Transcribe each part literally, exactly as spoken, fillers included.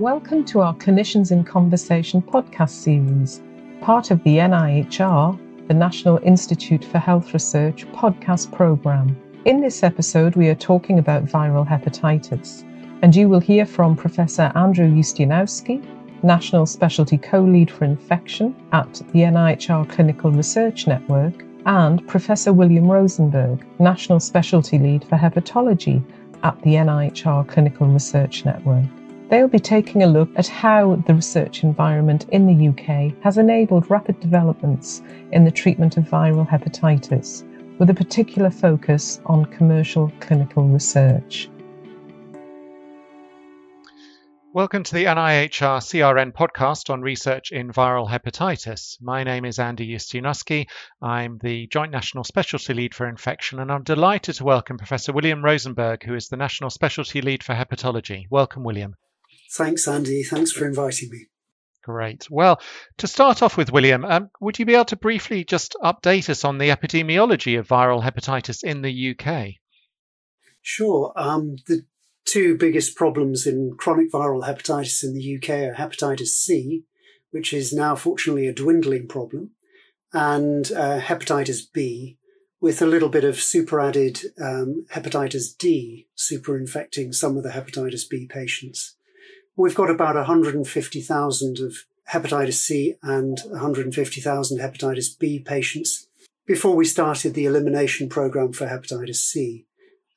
Welcome to our Clinicians in Conversation podcast series, part of the N I H R, the National Institute for Health Research podcast program. In this episode, we are talking about viral hepatitis, and you will hear from Professor Andrew Ustianowski, National Specialty Co-Lead for Infection at the N I H R Clinical Research Network, and Professor William Rosenberg, National Specialty Lead for Hepatology at the N I H R Clinical Research Network. They'll be taking a look at how the research environment in the U K has enabled rapid developments in the treatment of viral hepatitis, with a particular focus on commercial clinical research. Welcome to the N I H R C R N podcast on research in viral hepatitis. My name is Andy Ustianowski. I'm the Joint National Specialty Lead for Infection, and I'm delighted to welcome Professor William Rosenberg, who is the National Specialty Lead for Hepatology. Welcome, William. Thanks, Andy. Thanks for inviting me. Great. Well, to start off with, William, um, would you be able to briefly just update us on the epidemiology of viral hepatitis in the U K? Sure. Um, the two biggest problems in chronic viral hepatitis in the U K are hepatitis C, which is now fortunately a dwindling problem, and uh, hepatitis B, with a little bit of superadded um, hepatitis D superinfecting some of the hepatitis B patients. We've got about one hundred fifty thousand of hepatitis C and one hundred fifty thousand hepatitis B patients before we started the elimination programme for hepatitis C.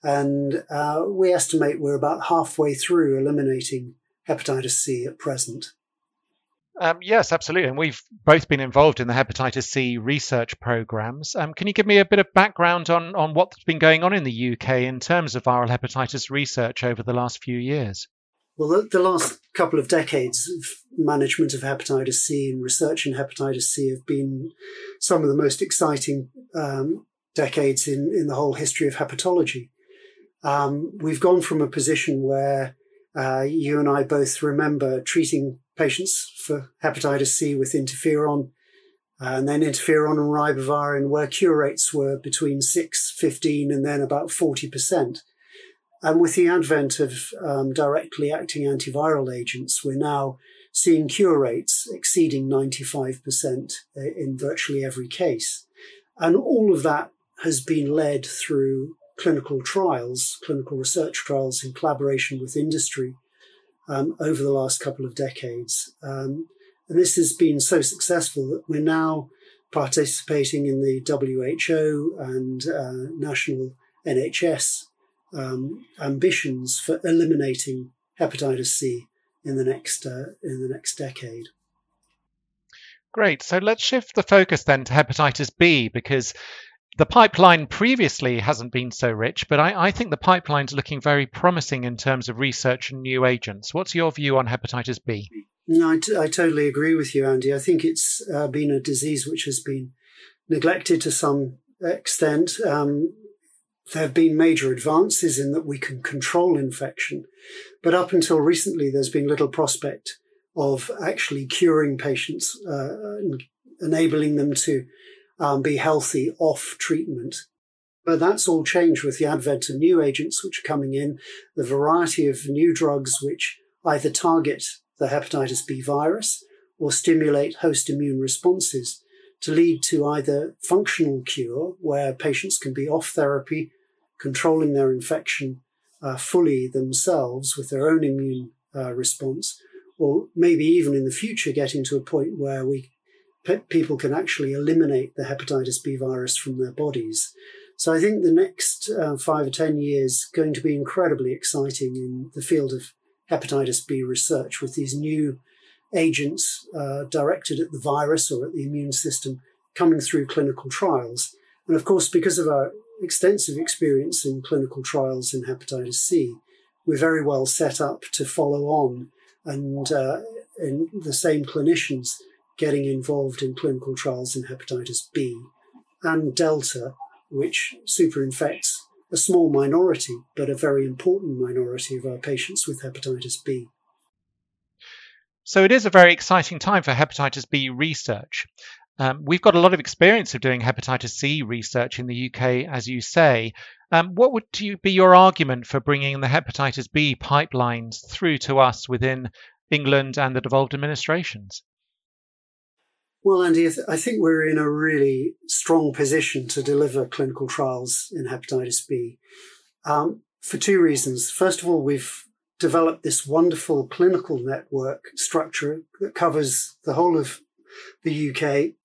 And uh, we estimate we're about halfway through eliminating hepatitis C at present. Um, yes, absolutely. And we've both been involved in the hepatitis C research programs. Um, can you give me a bit of background on, on what's been going on in the U K in terms of viral hepatitis research over the last few years? Well, the, the last couple of decades of management of hepatitis C and research in hepatitis C have been some of the most exciting um, decades in, in the whole history of hepatology. Um, we've gone from a position where uh, you and I both remember treating patients for hepatitis C with interferon uh, and then interferon and ribavirin, where cure rates were between six, fifteen and then about forty percent. And with the advent of um, directly acting antiviral agents, we're now seeing cure rates exceeding ninety-five percent in virtually every case. And all of that has been led through clinical trials, clinical research trials in collaboration with industry um, over the last couple of decades. Um, and this has been so successful that we're now participating in the W H O and uh, national N H S um, ambitions for eliminating hepatitis C in the next uh, in the next decade. Great. So let's shift the focus then to hepatitis B, because the pipeline previously hasn't been so rich, but I, I think the pipeline's looking very promising in terms of research and new agents. What's your view on hepatitis B? No, I, t- I totally agree with you, Andy. I think it's uh, been a disease which has been neglected to some extent. Um, there have been major advances in that we can control infection, but up until recently, there's been little prospect of actually curing patients, uh, enabling them to Um, be healthy off treatment. But that's all changed with the advent of new agents which are coming in, the variety of new drugs which either target the hepatitis B virus or stimulate host immune responses to lead to either functional cure, where patients can be off therapy, controlling their infection uh, fully themselves with their own immune uh, response, or maybe even in the future getting to a point where we people can actually eliminate the hepatitis B virus from their bodies. So I think the next uh, five or ten years is going to be incredibly exciting in the field of hepatitis B research, with these new agents uh, directed at the virus or at the immune system coming through clinical trials. And of course, because of our extensive experience in clinical trials in hepatitis C, we're very well set up to follow on, and, uh, and the same clinicians getting involved in clinical trials in hepatitis B and Delta, which superinfects a small minority, but a very important minority of our patients with hepatitis B. So it is a very exciting time for hepatitis B research. Um, we've got a lot of experience of doing hepatitis C research in the U K, as you say. Um, what would you, be your argument for bringing the hepatitis B pipelines through to us within England and the devolved administrations? Well, Andy, I think we're in a really strong position to deliver clinical trials in hepatitis B um, for two reasons. First of all, we've developed this wonderful clinical network structure that covers the whole of the U K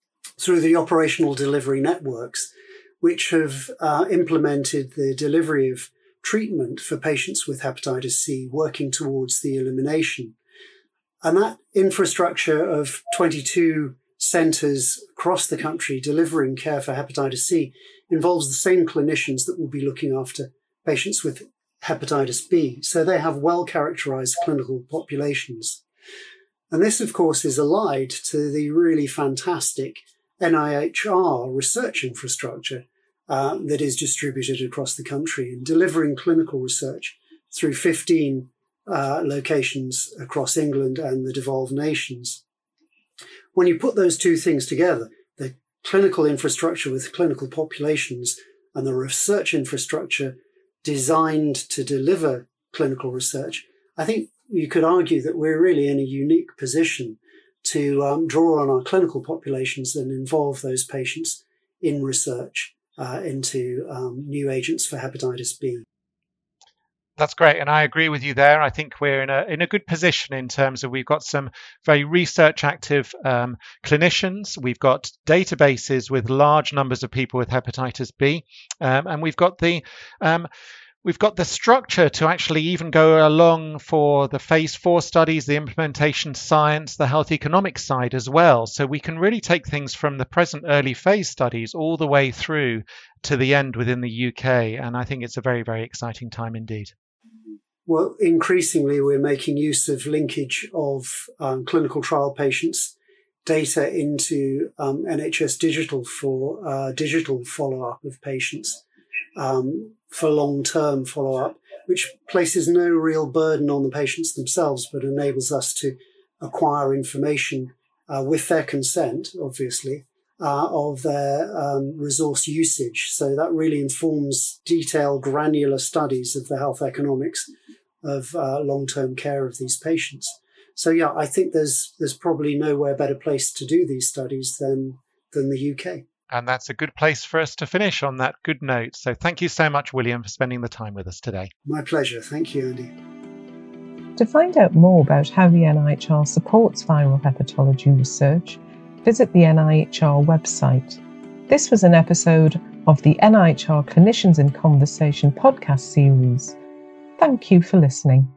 through the operational delivery networks, which have uh, implemented the delivery of treatment for patients with hepatitis C, working towards the elimination. And that infrastructure of twenty-two centres across the country delivering care for hepatitis C involves the same clinicians that will be looking after patients with hepatitis B. So they have well-characterised clinical populations. And this, of course, is allied to the really fantastic N I H R research infrastructure uh, that is distributed across the country and delivering clinical research through fifteen uh, locations across England and the devolved nations. When you put those two things together, the clinical infrastructure with clinical populations and the research infrastructure designed to deliver clinical research, I think you could argue that we're really in a unique position to um, draw on our clinical populations and involve those patients in research uh, into um, new agents for hepatitis B. That's great. And I agree with you there. I think we're in a in a good position in terms of we've got some very research active um, clinicians. We've got databases with large numbers of people with hepatitis B. Um, and we've got the um, we've got the structure to actually even go along for the phase four studies, the implementation science, the health economic side as well. So we can really take things from the present early phase studies all the way through to the end within the U K. And I think it's a very, very exciting time indeed. Well, increasingly, we're making use of linkage of um, clinical trial patients' data into um, N H S Digital for uh, digital follow-up of patients um, for long-term follow-up, which places no real burden on the patients themselves, but enables us to acquire information uh, with their consent, obviously, uh, of their um, resource usage. So that really informs detailed, granular studies of the health economics of uh, long-term care of these patients. So yeah, I think there's there's probably nowhere better place to do these studies than than the U K. And that's a good place for us to finish on that good note. So thank you so much, William, for spending the time with us today. My pleasure. Thank you, Andy. To find out more about how the N I H R supports viral hepatology research, visit the N I H R website. This was an episode of the N I H R Clinicians in Conversation podcast series. Thank you for listening.